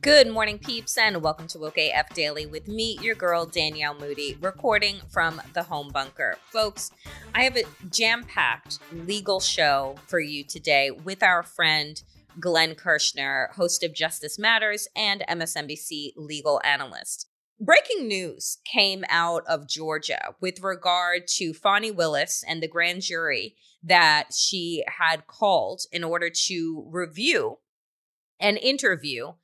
Good morning, peeps, and welcome to Woke AF Daily with me, your girl, Danielle Moody, recording from the home bunker. Folks, I have a jam-packed legal show for you today with our friend Glenn Kirschner, host of Justice Matters and MSNBC legal analyst. Breaking news came out of Georgia with regard to Fani Willis and the grand jury that she had called in order to review and interview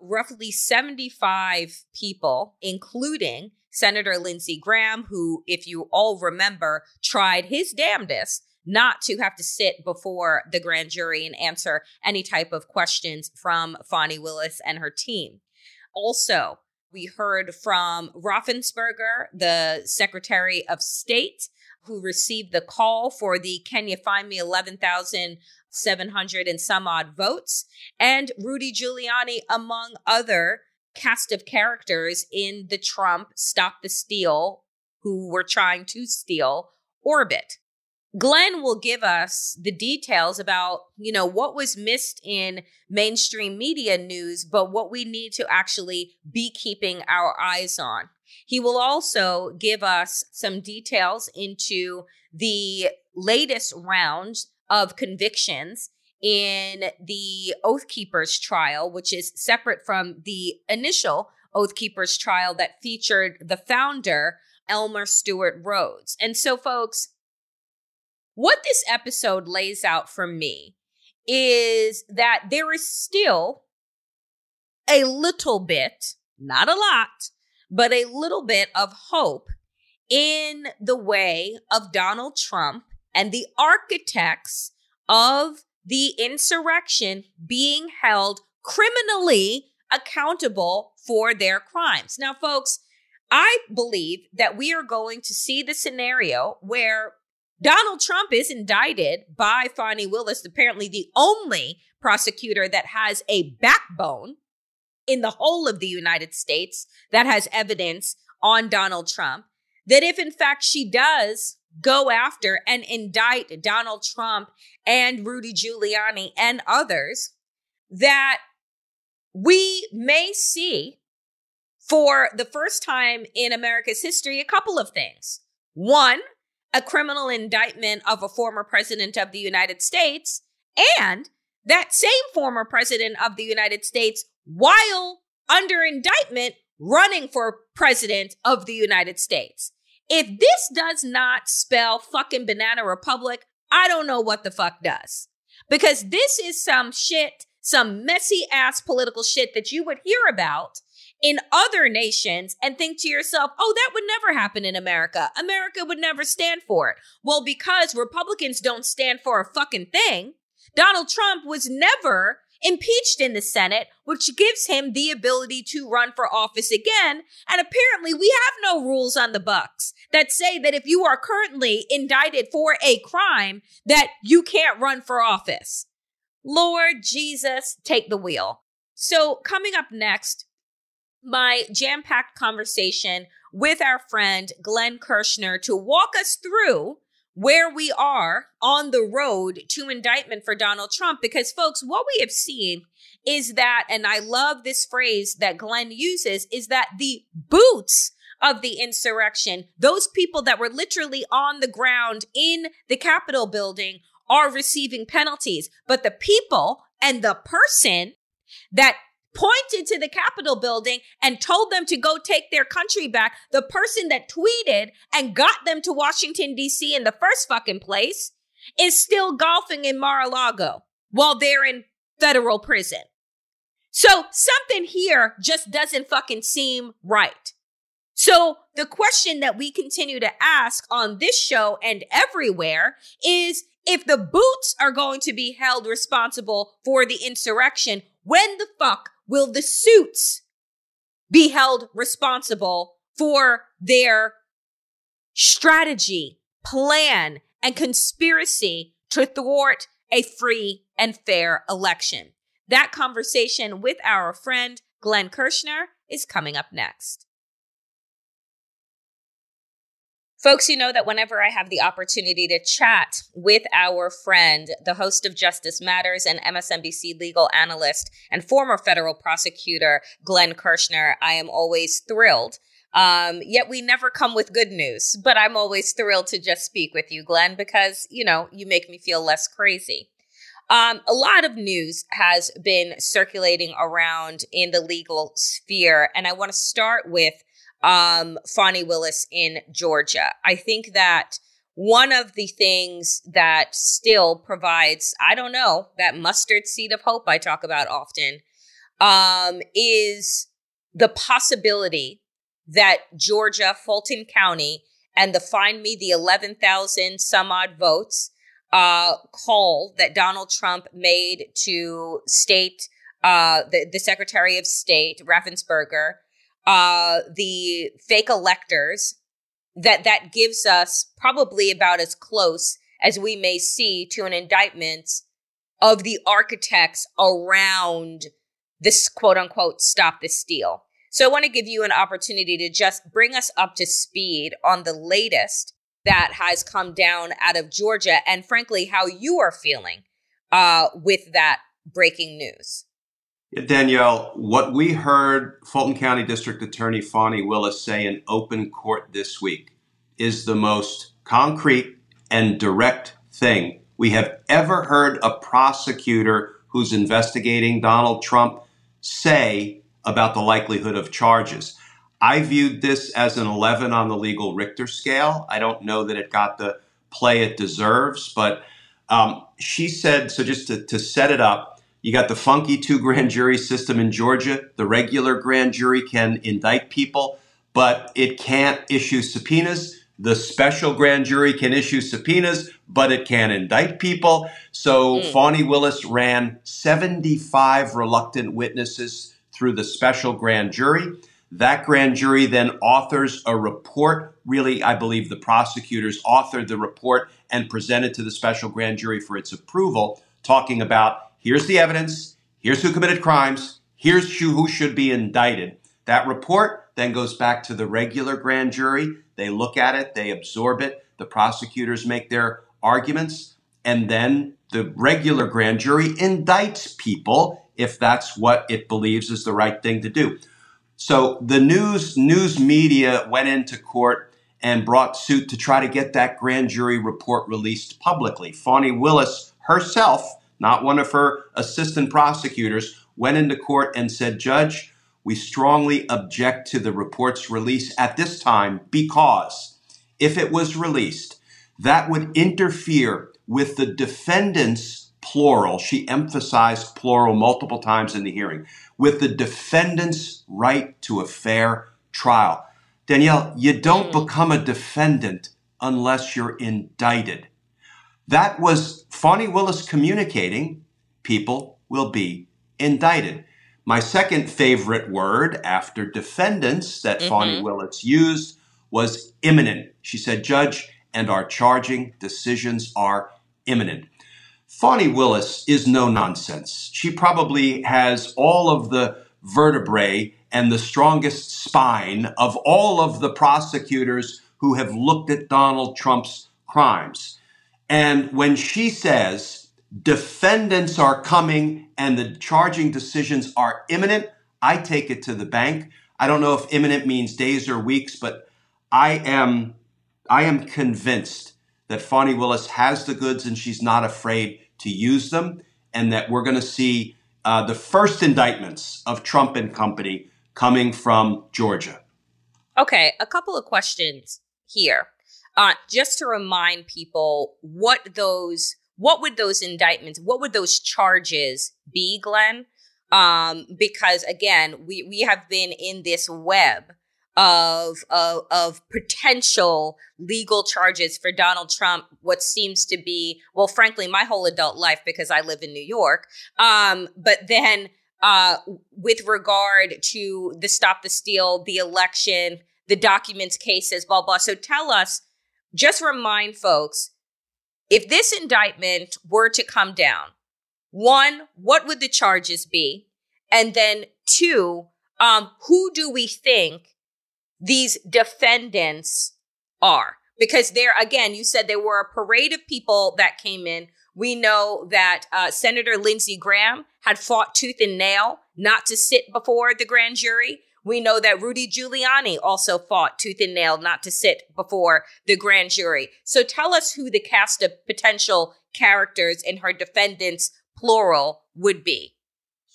roughly 75 people, including Senator Lindsey Graham, who, if you all remember, tried his damnedest not to have to sit before the grand jury and answer any type of questions from Fani Willis and her team. Also, we heard from Raffensperger, the Secretary of State, who received the call for the "Can you find me 11,700 and some odd votes?" and Rudy Giuliani, among other cast of characters in the Trump "Stop the Steal," who were trying to steal orbit. Glenn will give us the details about, you know, what was missed in mainstream media news, but what we need to actually be keeping our eyes on. He will also give us some details into the latest round of convictions in the Oath Keepers trial, which is separate from the initial Oath Keepers trial that featured the founder, Elmer Stewart Rhodes. And so, folks, what this episode lays out for me is that there is still a little bit, not a lot, but a little bit of hope in the way of Donald Trump and the architects of the insurrection being held criminally accountable for their crimes. Now, folks, I believe that we are going to see the scenario where Donald Trump is indicted by Fani Willis, apparently the only prosecutor that has a backbone in the whole of the United States that has evidence on Donald Trump, that if in fact she does go after and indict Donald Trump and Rudy Giuliani and others, that we may see for the first time in America's history a couple of things. One, a criminal indictment of a former president of the United States, and that same former president of the United States, while under indictment, running for president of the United States. If this does not spell fucking banana republic, I don't know what the fuck does. Because this is some shit, some messy ass political shit that you would hear about in other nations and think to yourself, oh, that would never happen in America. America would never stand for it. Well, because Republicans don't stand for a fucking thing, Donald Trump was never impeached in the Senate, which gives him the ability to run for office again. And apparently we have no rules on the books that say that if you are currently indicted for a crime, that you can't run for office. Lord Jesus, take the wheel. So coming up next, my jam-packed conversation with our friend Glenn Kirschner to walk us through where we are on the road to indictment for Donald Trump. Because folks, what we have seen is that, and I love this phrase that Glenn uses, is that the boots of the insurrection, those people that were literally on the ground in the Capitol building, are receiving penalties. But the people and the person that pointed to the Capitol building and told them to go take their country back, the person that tweeted and got them to Washington, D.C. in the first fucking place, is still golfing in Mar-a-Lago while they're in federal prison. So something here just doesn't fucking seem right. So the question that we continue to ask on this show and everywhere is, if the boots are going to be held responsible for the insurrection, when the fuck will the suits be held responsible for their strategy, plan, and conspiracy to thwart a free and fair election? That conversation with our friend Glenn Kirschner is coming up next. Folks, you know that whenever I have the opportunity to chat with our friend, the host of Justice Matters and MSNBC legal analyst and former federal prosecutor, Glenn Kirschner, I am always thrilled. Yet we never come with good news, but I'm always thrilled to just speak with you, Glenn, because, you know, you make me feel less crazy. A lot of news has been circulating around in the legal sphere, and I want to start with Fani Willis in Georgia. I think that one of the things that still provides, I don't know, that mustard seed of hope I talk about often, is the possibility that Georgia, Fulton County, and the find me the 11,000 some odd votes call that Donald Trump made to state, the Secretary of State, Raffensperger, the fake electors, that gives us probably about as close as we may see to an indictment of the architects around this quote unquote stop the steal. So I want to give you an opportunity to just bring us up to speed on the latest that has come down out of Georgia and frankly, how you are feeling with that breaking news. Danielle, what we heard Fulton County District Attorney Fani Willis say in open court this week is the most concrete and direct thing we have ever heard a prosecutor who's investigating Donald Trump say about the likelihood of charges. I viewed this as an 11 on the legal Richter scale. I don't know that it got the play it deserves, but she said, so just to set it up, you got the funky two grand jury system in Georgia. The regular grand jury can indict people, but it can't issue subpoenas. The special grand jury can issue subpoenas, but it can't indict people. So Fani Willis ran 75 reluctant witnesses through the special grand jury. That grand jury then authors a report. Really, I believe the prosecutors authored the report and presented to the special grand jury for its approval, talking about, here's the evidence, here's who committed crimes, here's who should be indicted. That report then goes back to the regular grand jury. They look at it, they absorb it, the prosecutors make their arguments, and then the regular grand jury indicts people if that's what it believes is the right thing to do. So the news media went into court and brought suit to try to get that grand jury report released publicly. Fani Willis herself, not one of her assistant prosecutors, went into court and said, Judge, we strongly object to the report's release at this time because if it was released, that would interfere with the defendant's plural. She emphasized plural multiple times in the hearing, with the defendant's right to a fair trial. Danielle, you don't become a defendant unless you're indicted. That was Fani Willis communicating, people will be indicted. My second favorite word after defendants that Fani Willis used was imminent. She said, Judge, and our charging decisions are imminent. Fani Willis is no nonsense. She probably has all of the vertebrae and the strongest spine of all of the prosecutors who have looked at Donald Trump's crimes. And when she says defendants are coming and the charging decisions are imminent, I take it to the bank. I don't know if imminent means days or weeks, but I am convinced that Fani Willis has the goods and she's not afraid to use them, and that we're going to see the first indictments of Trump and company coming from Georgia. Okay, a couple of questions here. Just to remind people, what would those charges be, Glenn? Because again, we have been in this web of potential legal charges for Donald Trump, what seems to be, well, frankly, my whole adult life, because I live in New York. But then with regard to the Stop the Steal, the election, the documents cases, blah, blah. So tell us, just remind folks, if this indictment were to come down, one, what would the charges be? And then two, who do we think these defendants are? Because there, again, you said there were a parade of people that came in. We know that Senator Lindsey Graham had fought tooth and nail not to sit before the grand jury. We know that Rudy Giuliani also fought tooth and nail not to sit before the grand jury. So tell us who the cast of potential characters and her defendants, plural, would be.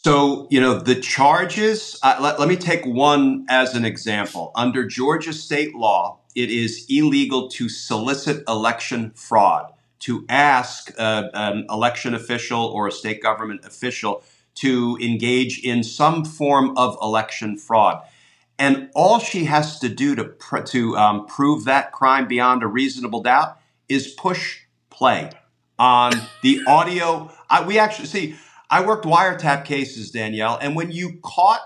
So, you know, the charges, let me take one as an example. Under Georgia state law, it is illegal to solicit election fraud, to ask an election official or a state government official to engage in some form of election fraud. And all she has to do to prove that crime beyond a reasonable doubt is push play on the audio. I worked wiretap cases, Danielle, and when you caught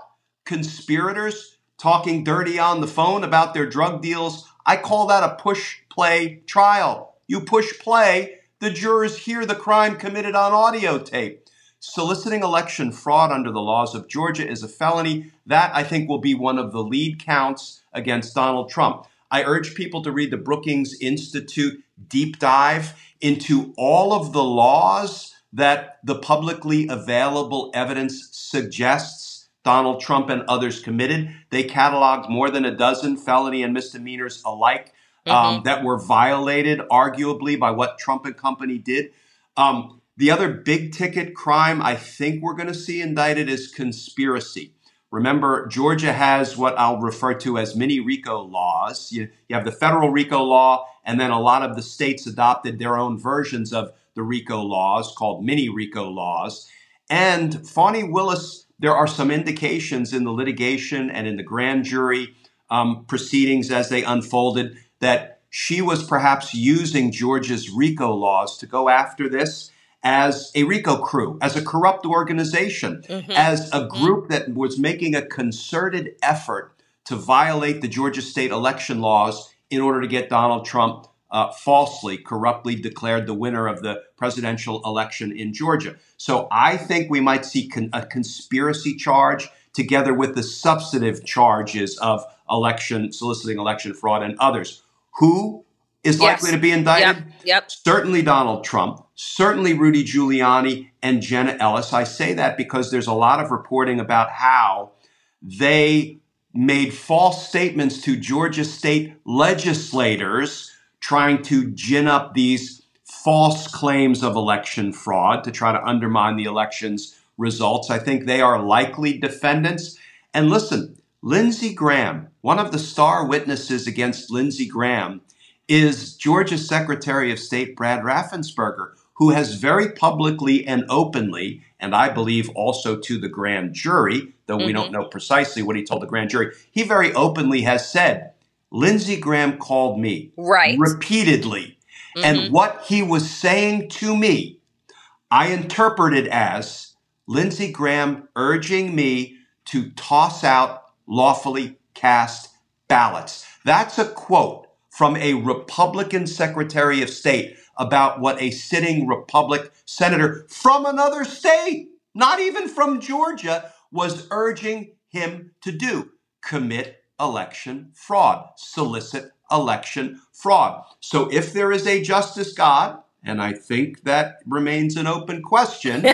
conspirators talking dirty on the phone about their drug deals, I call that a push-play trial. You push play, the jurors hear the crime committed on audio tape. Soliciting election fraud under the laws of Georgia is a felony. That, I think, will be one of the lead counts against Donald Trump. I urge people to read the Brookings Institute deep dive into all of the laws that the publicly available evidence suggests Donald Trump and others committed. They cataloged more than a dozen felony and misdemeanors alike that were violated, arguably, by what Trump and company did. The other big ticket crime I think we're going to see indicted is conspiracy. Remember, Georgia has what I'll refer to as mini RICO laws. You have the federal RICO law, and then a lot of the states adopted their own versions of the RICO laws called mini RICO laws. And Fani Willis, there are some indications in the litigation and in the grand jury proceedings as they unfolded that she was perhaps using Georgia's RICO laws to go after this as a RICO crew, as a corrupt organization, as a group that was making a concerted effort to violate the Georgia state election laws in order to get Donald Trump falsely, corruptly declared the winner of the presidential election in Georgia. So I think we might see a conspiracy charge together with the substantive charges of election, soliciting election fraud and others. Who is likely to be indicted? Yep. Certainly Donald Trump, certainly Rudy Giuliani and Jenna Ellis. I say that because there's a lot of reporting about how they made false statements to Georgia state legislators trying to gin up these false claims of election fraud to try to undermine the election's results. I think they are likely defendants. And listen, Lindsey Graham, one of the star witnesses against Lindsey Graham is Georgia's Secretary of State Brad Raffensperger, who has very publicly and openly, and I believe also to the grand jury, though we don't know precisely what he told the grand jury, he very openly has said, Lindsey Graham called me repeatedly. And what he was saying to me, I interpreted as, Lindsey Graham urging me to toss out lawfully cast ballots. That's a quote from a Republican Secretary of State about what a sitting Republican senator from another state, not even from Georgia, was urging him to do. Commit election fraud, solicit election fraud. So if there is a justice God, and I think that remains an open question,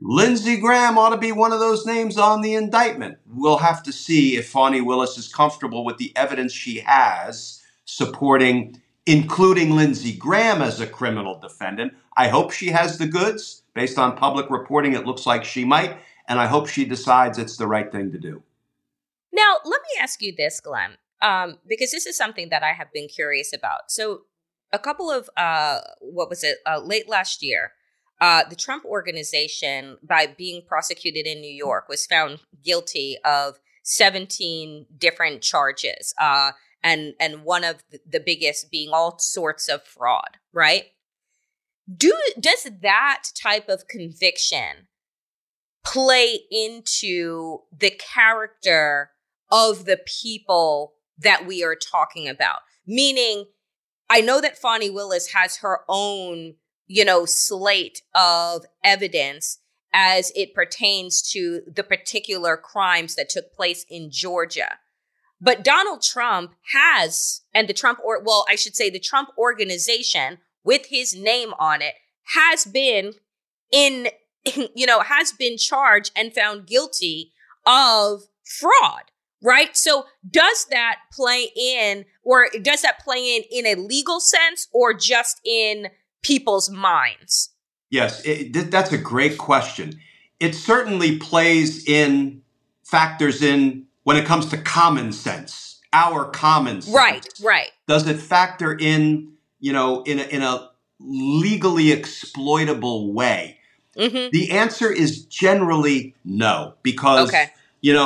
Lindsey Graham ought to be one of those names on the indictment. We'll have to see if Fani Willis is comfortable with the evidence she has supporting including Lindsey Graham as a criminal defendant. I hope she has the goods. Based on public reporting, it looks like she might, and I hope she decides it's the right thing to do. Now, let me ask you this, Glenn, because this is something that I have been curious about. So a couple of, late last year, the Trump Organization, by being prosecuted in New York, was found guilty of 17 different charges, and one of the biggest being all sorts of fraud, right? Does that type of conviction play into the character of the people that we are talking about? Meaning, I know that Fani Willis has her own, slate of evidence as it pertains to the particular crimes that took place in Georgia. But Donald Trump has, and the Trump Organization with his name on it has been charged and found guilty of fraud, right? So does that play in a legal sense or just in people's minds? Yes, that's a great question. It certainly factors in when it comes to common sense, our common sense. Right. Does it factor in, in a legally exploitable way? Mm-hmm. The answer is generally no, because,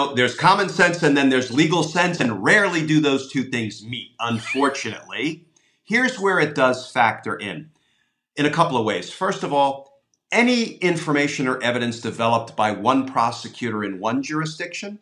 there's common sense and then there's legal sense, and rarely do those two things meet, unfortunately. Here's where it does factor in a couple of ways. First of all, any information or evidence developed by one prosecutor in one jurisdiction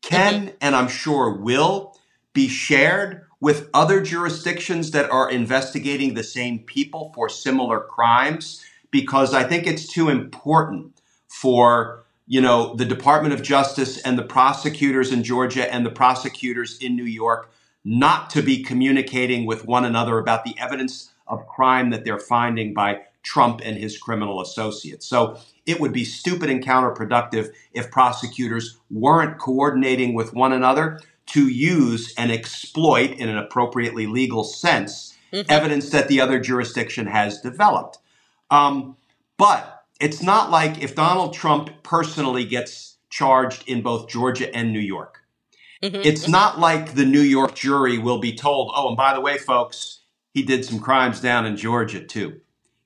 can, mm-hmm. and I'm sure will, be shared with other jurisdictions that are investigating the same people for similar crimes, because I think it's too important for, the Department of Justice and the prosecutors in Georgia and the prosecutors in New York not to be communicating with one another about the evidence of crime that they're finding by Trump and his criminal associates. So it would be stupid and counterproductive if prosecutors weren't coordinating with one another to use and exploit, in an appropriately legal sense, mm-hmm. evidence that the other jurisdiction has developed. But it's not like if Donald Trump personally gets charged in both Georgia and New York, mm-hmm. it's not like the New York jury will be told, oh, and by the way, folks, he did some crimes down in Georgia too.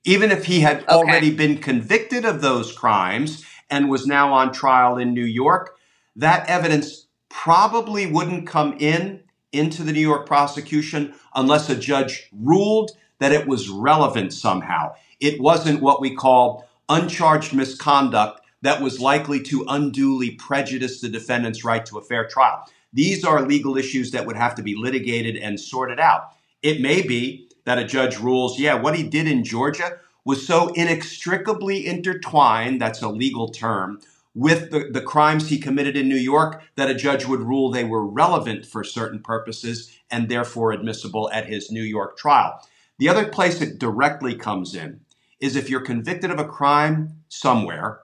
Even if he had already been convicted of those crimes and was now on trial in New York, that evidence probably wouldn't come into the New York prosecution unless a judge ruled that it was relevant somehow. It wasn't what we call uncharged misconduct that was likely to unduly prejudice the defendant's right to a fair trial. These are legal issues that would have to be litigated and sorted out. It may be that a judge rules, what he did in Georgia was so inextricably intertwined, that's a legal term, with the crimes he committed in New York that a judge would rule they were relevant for certain purposes and therefore admissible at his New York trial. The other place it directly comes in is if you're convicted of a crime somewhere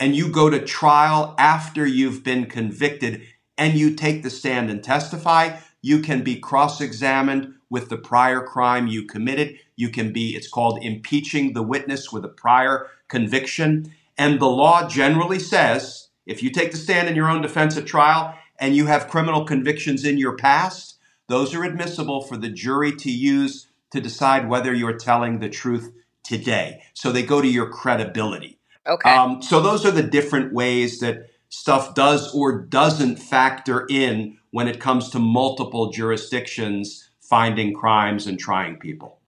and you go to trial after you've been convicted and you take the stand and testify, you can be cross-examined with the prior crime you committed. It's called impeaching the witness with a prior conviction. And the law generally says, if you take the stand in your own defense at trial and you have criminal convictions in your past, those are admissible for the jury to use to decide whether you're telling the truth today. So they go to your credibility. Okay. So those are the different ways that stuff does or doesn't factor in when it comes to multiple jurisdictions finding crimes and trying people.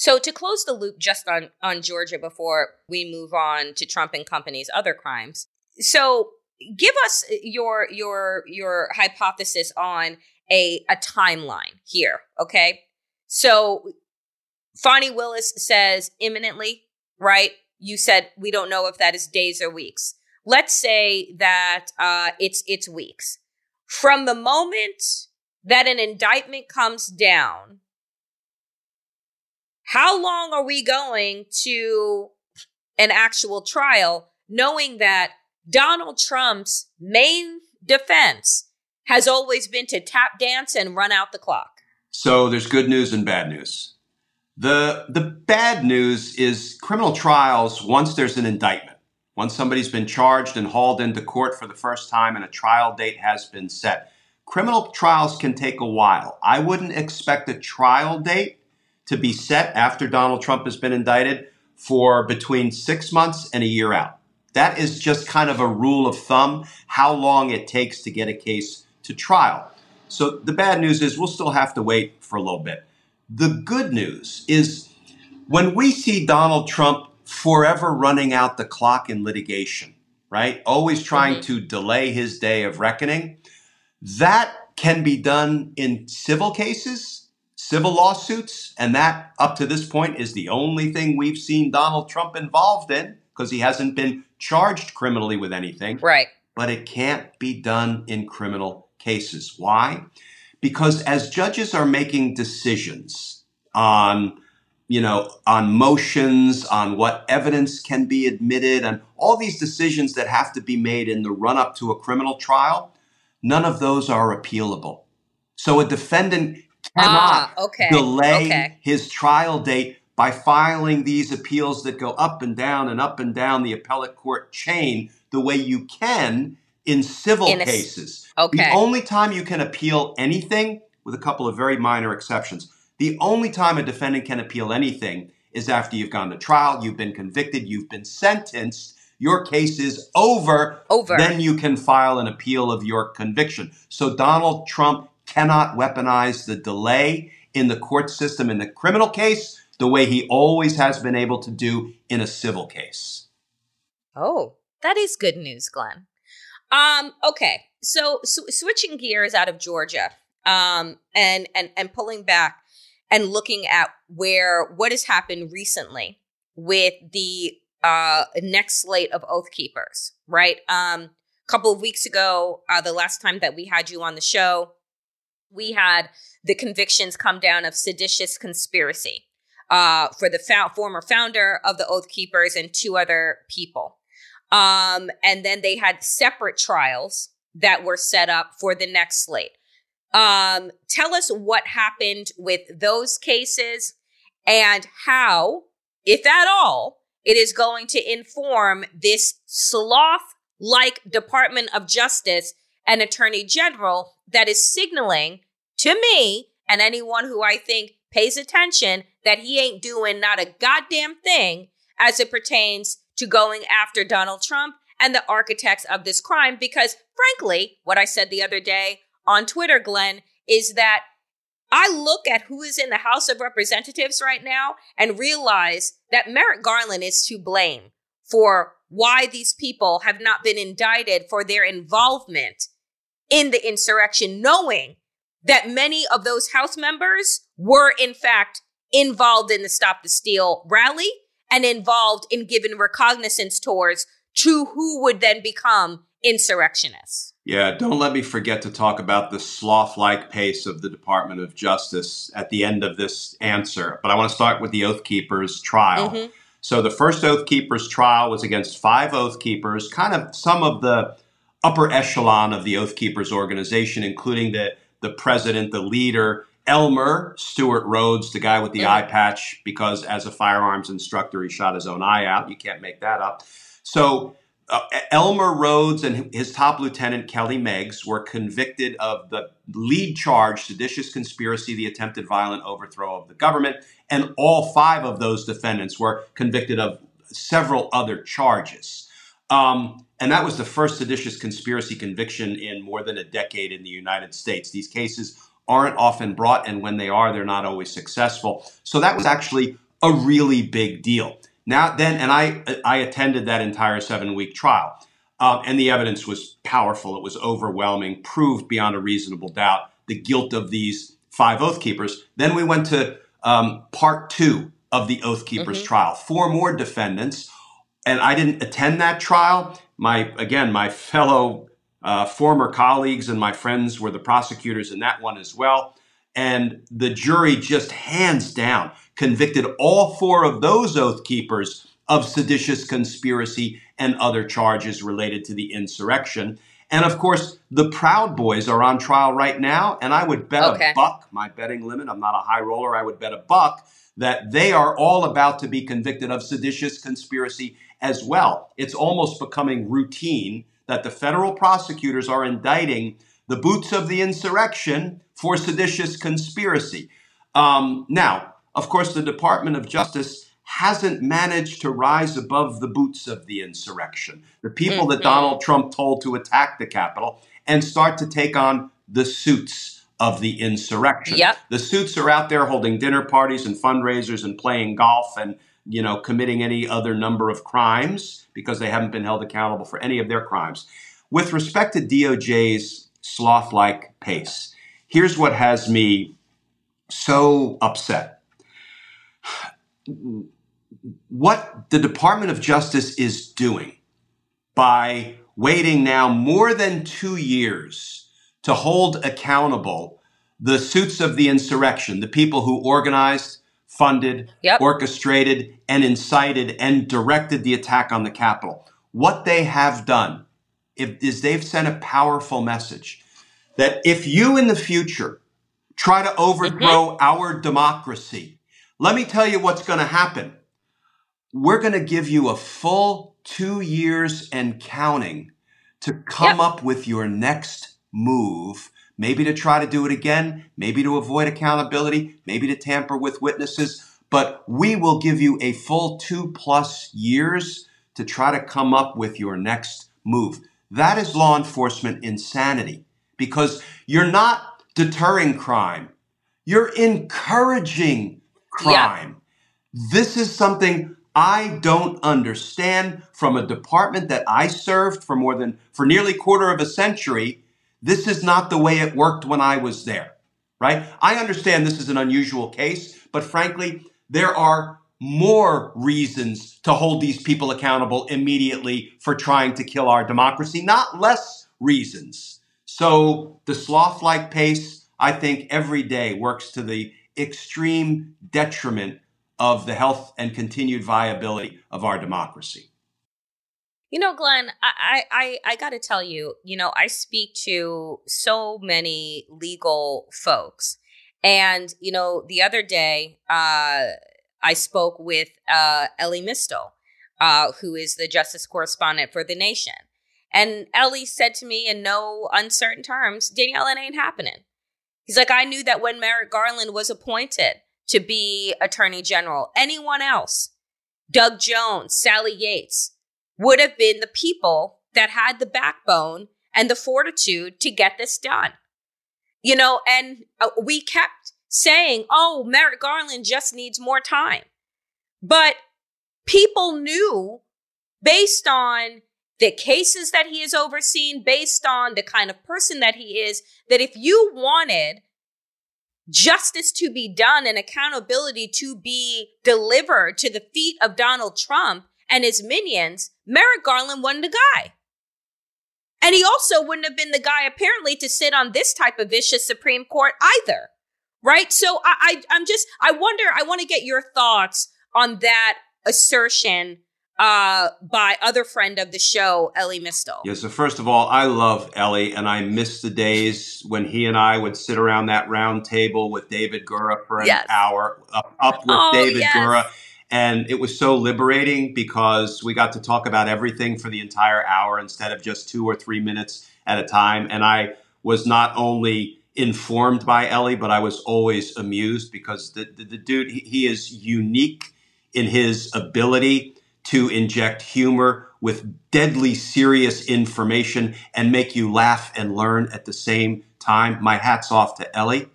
So to close the loop just on Georgia before we move on to Trump and company's other crimes. So give us your hypothesis on a timeline here, okay? So Fani Willis says imminently, right? You said we don't know if that is days or weeks. Let's say that it's weeks. From the moment that an indictment comes down, how long are we going to an actual trial, knowing that Donald Trump's main defense has always been to tap dance and run out the clock? So there's good news and bad news. The bad news is criminal trials, once there's an indictment, once somebody's been charged and hauled into court for the first time and a trial date has been set, criminal trials can take a while. I wouldn't expect a trial date to be set after Donald Trump has been indicted for between 6 months and a year out. That is just kind of a rule of thumb, how long it takes to get a case to trial. So the bad news is we'll still have to wait for a little bit. The good news is when we see Donald Trump forever running out the clock in litigation, right? Always trying to delay his day of reckoning. That can be done in civil cases, civil lawsuits. And that up to this point is the only thing we've seen Donald Trump involved in because he hasn't been charged criminally with anything. Right. But it can't be done in criminal cases. Why? Because as judges are making decisions on, you know, on motions, on what evidence can be admitted, and all these decisions that have to be made in the run-up to a criminal trial, none of those are appealable. So a defendant cannot delay his trial date by filing these appeals that go up and down and up and down the appellate court chain the way you can in civil cases. The only time you can appeal anything, with a couple of very minor exceptions, the only time a defendant can appeal anything is after you've gone to trial, you've been convicted, you've been sentenced, your case is over, then you can file an appeal of your conviction. So Donald Trump cannot weaponize the delay in the court system in the criminal case the way he always has been able to do in a civil case. Oh, that is good news, Glenn. Okay, so switching gears out of Georgia, and pulling back and looking at what has happened recently with the next slate of Oath Keepers, right? A couple of weeks ago, the last time that we had you on the show, we had the convictions come down of seditious conspiracy for the former founder of the Oath Keepers and two other people. And then they had separate trials that were set up for the next slate. Tell us what happened with those cases and how, if at all, it is going to inform this sloth-like Department of Justice and Attorney General that is signaling to me and anyone who I think pays attention that he ain't doing not a goddamn thing as it pertains to going after Donald Trump and the architects of this crime. Because frankly, what I said the other day on Twitter, Glenn, is that I look at who is in the House of Representatives right now and realize that Merrick Garland is to blame for why these people have not been indicted for their involvement in the insurrection, knowing that many of those House members were in fact involved in the Stop the Steal rally and involved in giving recognizance tours to who would then become insurrectionists. Yeah, don't let me forget to talk about the sloth-like pace of the Department of Justice at the end of this answer. But I want to start with the Oath Keepers trial. Mm-hmm. So the first Oath Keepers trial was against 5 Oath Keepers, kind of some of the upper echelon of the Oath Keepers organization, including the president, the leader, Elmer Stewart Rhodes, the guy with the eye patch, because as a firearms instructor, he shot his own eye out. You can't make that up. So Elmer Rhodes and his top lieutenant, Kelly Meggs, were convicted of the lead charge, seditious conspiracy, the attempted violent overthrow of the government. And all 5 of those defendants were convicted of several other charges. And that was the first seditious conspiracy conviction in more than a decade in the United States. These cases aren't often brought, and when they are, they're not always successful. So that was actually a really big deal. Now then, and I attended that entire 7-week trial, and the evidence was powerful. It was overwhelming, proved beyond a reasonable doubt the guilt of these 5 Oath Keepers. Then we went to part 2 of the Oath Keepers trial. 4 more defendants, and I didn't attend that trial. My fellow former colleagues and my friends were the prosecutors in that one as well. And the jury just hands down convicted all 4 of those Oath Keepers of seditious conspiracy and other charges related to the insurrection. And of course, the Proud Boys are on trial right now. And I would bet a buck, my betting limit, I'm not a high roller, I would bet a buck that they are all about to be convicted of seditious conspiracy as well. It's almost becoming routine that the federal prosecutors are indicting the boots of the insurrection for seditious conspiracy. Now, of course, the Department of Justice hasn't managed to rise above the boots of the insurrection, the people that Donald Trump told to attack the Capitol, and start to take on the suits of the insurrection. Yep. The suits are out there holding dinner parties and fundraisers and playing golf and, you know, committing any other number of crimes because they haven't been held accountable for any of their crimes. With respect to DOJ's sloth-like pace, here's what has me so upset. What the Department of Justice is doing by waiting now more than 2 years to hold accountable the suits of the insurrection, the people who organized, funded, orchestrated, and incited and directed the attack on the Capitol. What they have done is they've sent a powerful message that if you in the future try to overthrow our democracy, let me tell you what's going to happen. We're going to give you a full 2 years and counting to come up with your next move, maybe to try to do it again, maybe to avoid accountability, maybe to tamper with witnesses. But we will give you a full 2+ years to try to come up with your next move. That is law enforcement insanity, because you're not deterring crime. You're encouraging crime. Yeah. This is something I don't understand from a department that I served for nearly 25 years. This is not the way it worked when I was there, right? I understand this is an unusual case, but frankly, there are more reasons to hold these people accountable immediately for trying to kill our democracy, not less reasons. So the sloth-like pace, I think, every day works to the extreme detriment of the health and continued viability of our democracy. You know, Glenn, I got to tell you, I speak to so many legal folks. And, the other day I spoke with Elie Mystal, who is the justice correspondent for The Nation. And Elie said to me in no uncertain terms, Danielle, it ain't happening. He's like, I knew that when Merrick Garland was appointed to be attorney general, anyone else, Doug Jones, Sally Yates, would have been the people that had the backbone and the fortitude to get this done. And we kept saying, oh, Merrick Garland just needs more time. But people knew, based on the cases that he has overseen, based on the kind of person that he is, that if you wanted justice to be done and accountability to be delivered to the feet of Donald Trump and his minions, Merrick Garland wasn't the guy. And he also wouldn't have been the guy, apparently, to sit on this type of vicious Supreme Court either, right? So I want to get your thoughts on that assertion by other friend of the show, Elie Mystal. Yeah, so first of all, I love Elie, and I miss the days when he and I would sit around that round table with David Gura for an hour, Gura. And it was so liberating because we got to talk about everything for the entire hour instead of just 2 or 3 minutes at a time. And I was not only informed by Elie, but I was always amused because the dude, he is unique in his ability to inject humor with deadly serious information and make you laugh and learn at the same time. My hat's off to Elie.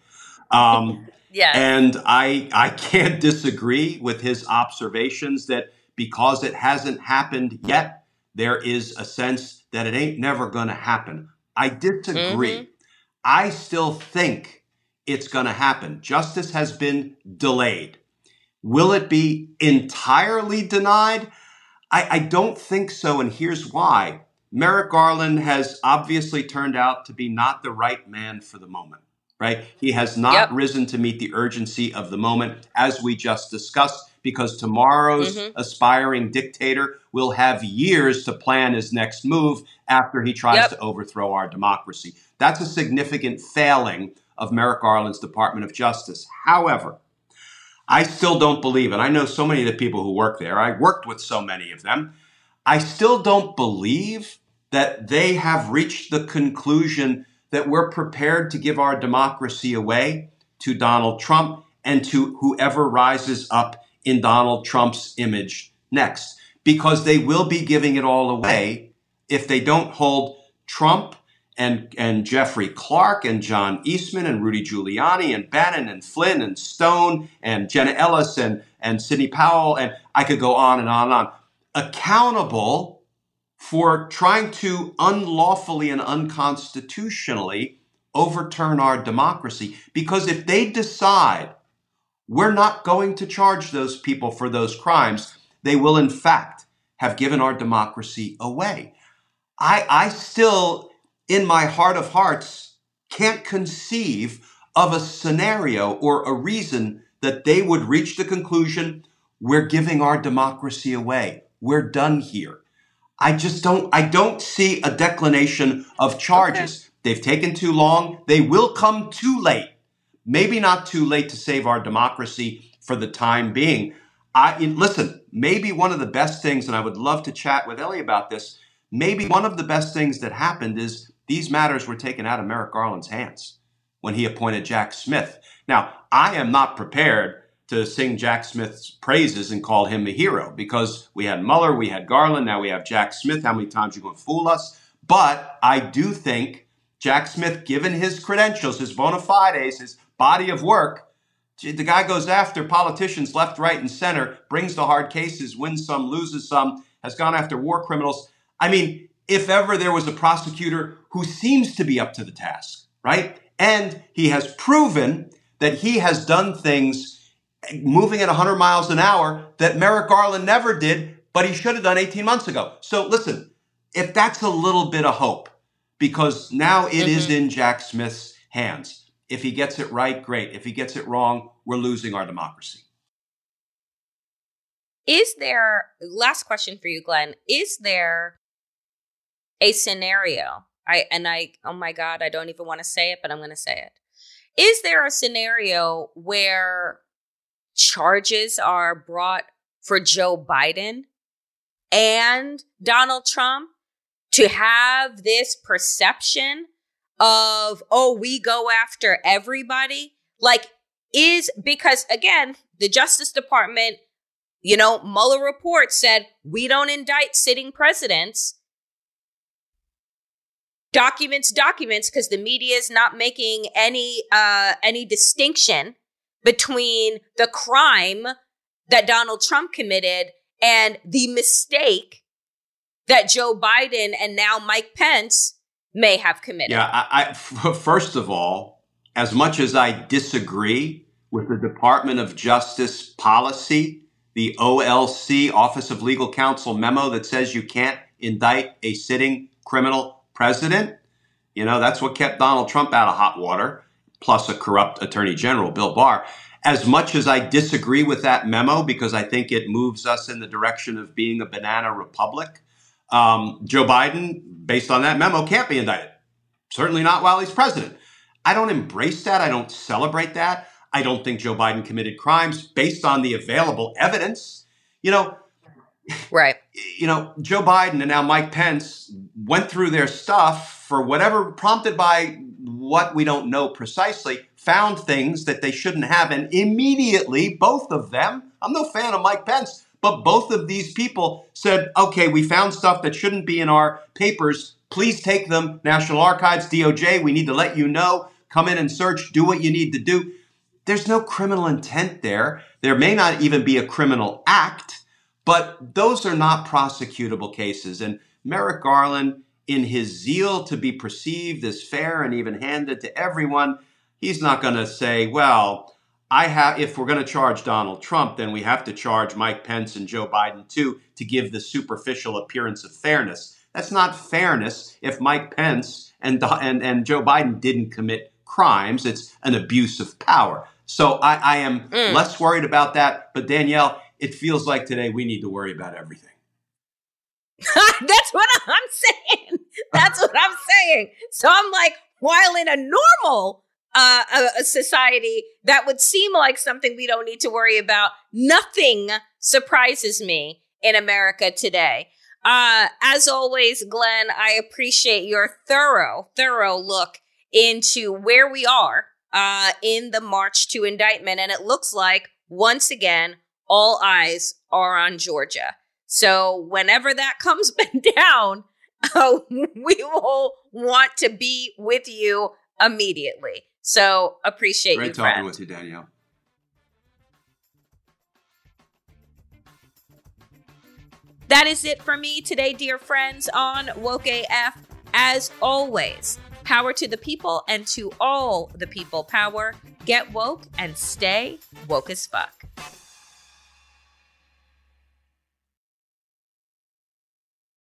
Yeah. And I can't disagree with his observations that because it hasn't happened yet, there is a sense that it ain't never going to happen. I disagree. Mm-hmm. I still think it's going to happen. Justice has been delayed. Will it be entirely denied? I don't think so, and here's why. Merrick Garland has obviously turned out to be not the right man for the moment, right? He has not risen to meet the urgency of the moment, as we just discussed, because tomorrow's aspiring dictator will have years to plan his next move after he tries to overthrow our democracy. That's a significant failing of Merrick Garland's Department of Justice. However, I still don't believe it. I know so many of the people who work there. I worked with so many of them. I still don't believe that they have reached the conclusion that we're prepared to give our democracy away to Donald Trump and to whoever rises up in Donald Trump's image next, because they will be giving it all away if they don't hold Trump and Jeffrey Clark and John Eastman and Rudy Giuliani and Bannon and Flynn and Stone and Jenna Ellis and Sidney Powell, and I could go on and on and on, accountable for trying to unlawfully and unconstitutionally overturn our democracy. Because if they decide we're not going to charge those people for those crimes, they will in fact have given our democracy away. I still, in my heart of hearts, can't conceive of a scenario or a reason that they would reach the conclusion, we're giving our democracy away. We're done here. I don't see a declination of charges. Okay. They've taken too long. They will come too late. Maybe not too late to save our democracy for the time being. Listen, maybe one of the best things, and I would love to chat with Elie about this, maybe one of the best things that happened is these matters were taken out of Merrick Garland's hands when he appointed Jack Smith. Now, I am not prepared to sing Jack Smith's praises and call him a hero, because we had Mueller, we had Garland, now we have Jack Smith. How many times are you going to fool us? But I do think Jack Smith, given his credentials, his bona fides, his body of work, the guy goes after politicians left, right, and center, brings the hard cases, wins some, loses some, has gone after war criminals. I mean, if ever there was a prosecutor who seems to be up to the task, right? And he has proven that he has done things moving at 100 miles an hour that Merrick Garland never did, but he should have done 18 months ago. So listen, if that's a little bit of hope, because now it is in Jack Smith's hands. If he gets it right, great. If he gets it wrong, we're losing our democracy. Last question for you, Glenn, is there a scenario? Oh my God, I don't even want to say it, but I'm going to say it. Is there a scenario where charges are brought for Joe Biden and Donald Trump to have this perception of, oh, we go after everybody? Because again, the Justice Department, Mueller report said, we don't indict sitting presidents. Documents, because the media is not making any distinction between the crime that Donald Trump committed and the mistake that Joe Biden and now Mike Pence may have committed. Yeah, first of all, as much as I disagree with the Department of Justice policy, the OLC, Office of Legal Counsel memo that says you can't indict a sitting criminal president, that's what kept Donald Trump out of hot water, plus a corrupt attorney general, Bill Barr. As much as I disagree with that memo, because I think it moves us in the direction of being a banana republic, Joe Biden, based on that memo, can't be indicted. Certainly not while he's president. I don't embrace that. I don't celebrate that. I don't think Joe Biden committed crimes based on the available evidence. Right. Joe Biden and now Mike Pence went through their stuff for whatever, prompted by what we don't know precisely, found things that they shouldn't have. And immediately, both of them, I'm no fan of Mike Pence, but both of these people said, okay, we found stuff that shouldn't be in our papers. Please take them. National Archives, DOJ, we need to let you know. Come in and search. Do what you need to do. There's no criminal intent there. There may not even be a criminal act, but those are not prosecutable cases. And Merrick Garland, in his zeal to be perceived as fair and even-handed to everyone, he's not going to say, well, if we're going to charge Donald Trump, then we have to charge Mike Pence and Joe Biden too, to give the superficial appearance of fairness. That's not fairness if Mike Pence and Joe Biden didn't commit crimes. It's an abuse of power. So I am less worried about that. But Danielle, it feels like today we need to worry about everything. That's what I'm saying. That's what I'm saying. So I'm like, while in a normal a society, that would seem like something we don't need to worry about, nothing surprises me in America today. As always, Glenn, I appreciate your thorough look into where we are in the march to indictment. And it looks like, once again, all eyes are on Georgia. So whenever that comes down, we will want to be with you immediately. So appreciate you, friend. Great talking with you, Danielle. That is it for me today, dear friends, on Woke AF. As always, power to the people and to all the people power. Get woke and stay woke as fuck.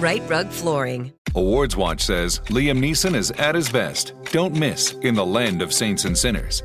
Right Rug Flooring. Awards Watch says Liam Neeson is at his best. Don't miss In the Land of Saints and Sinners.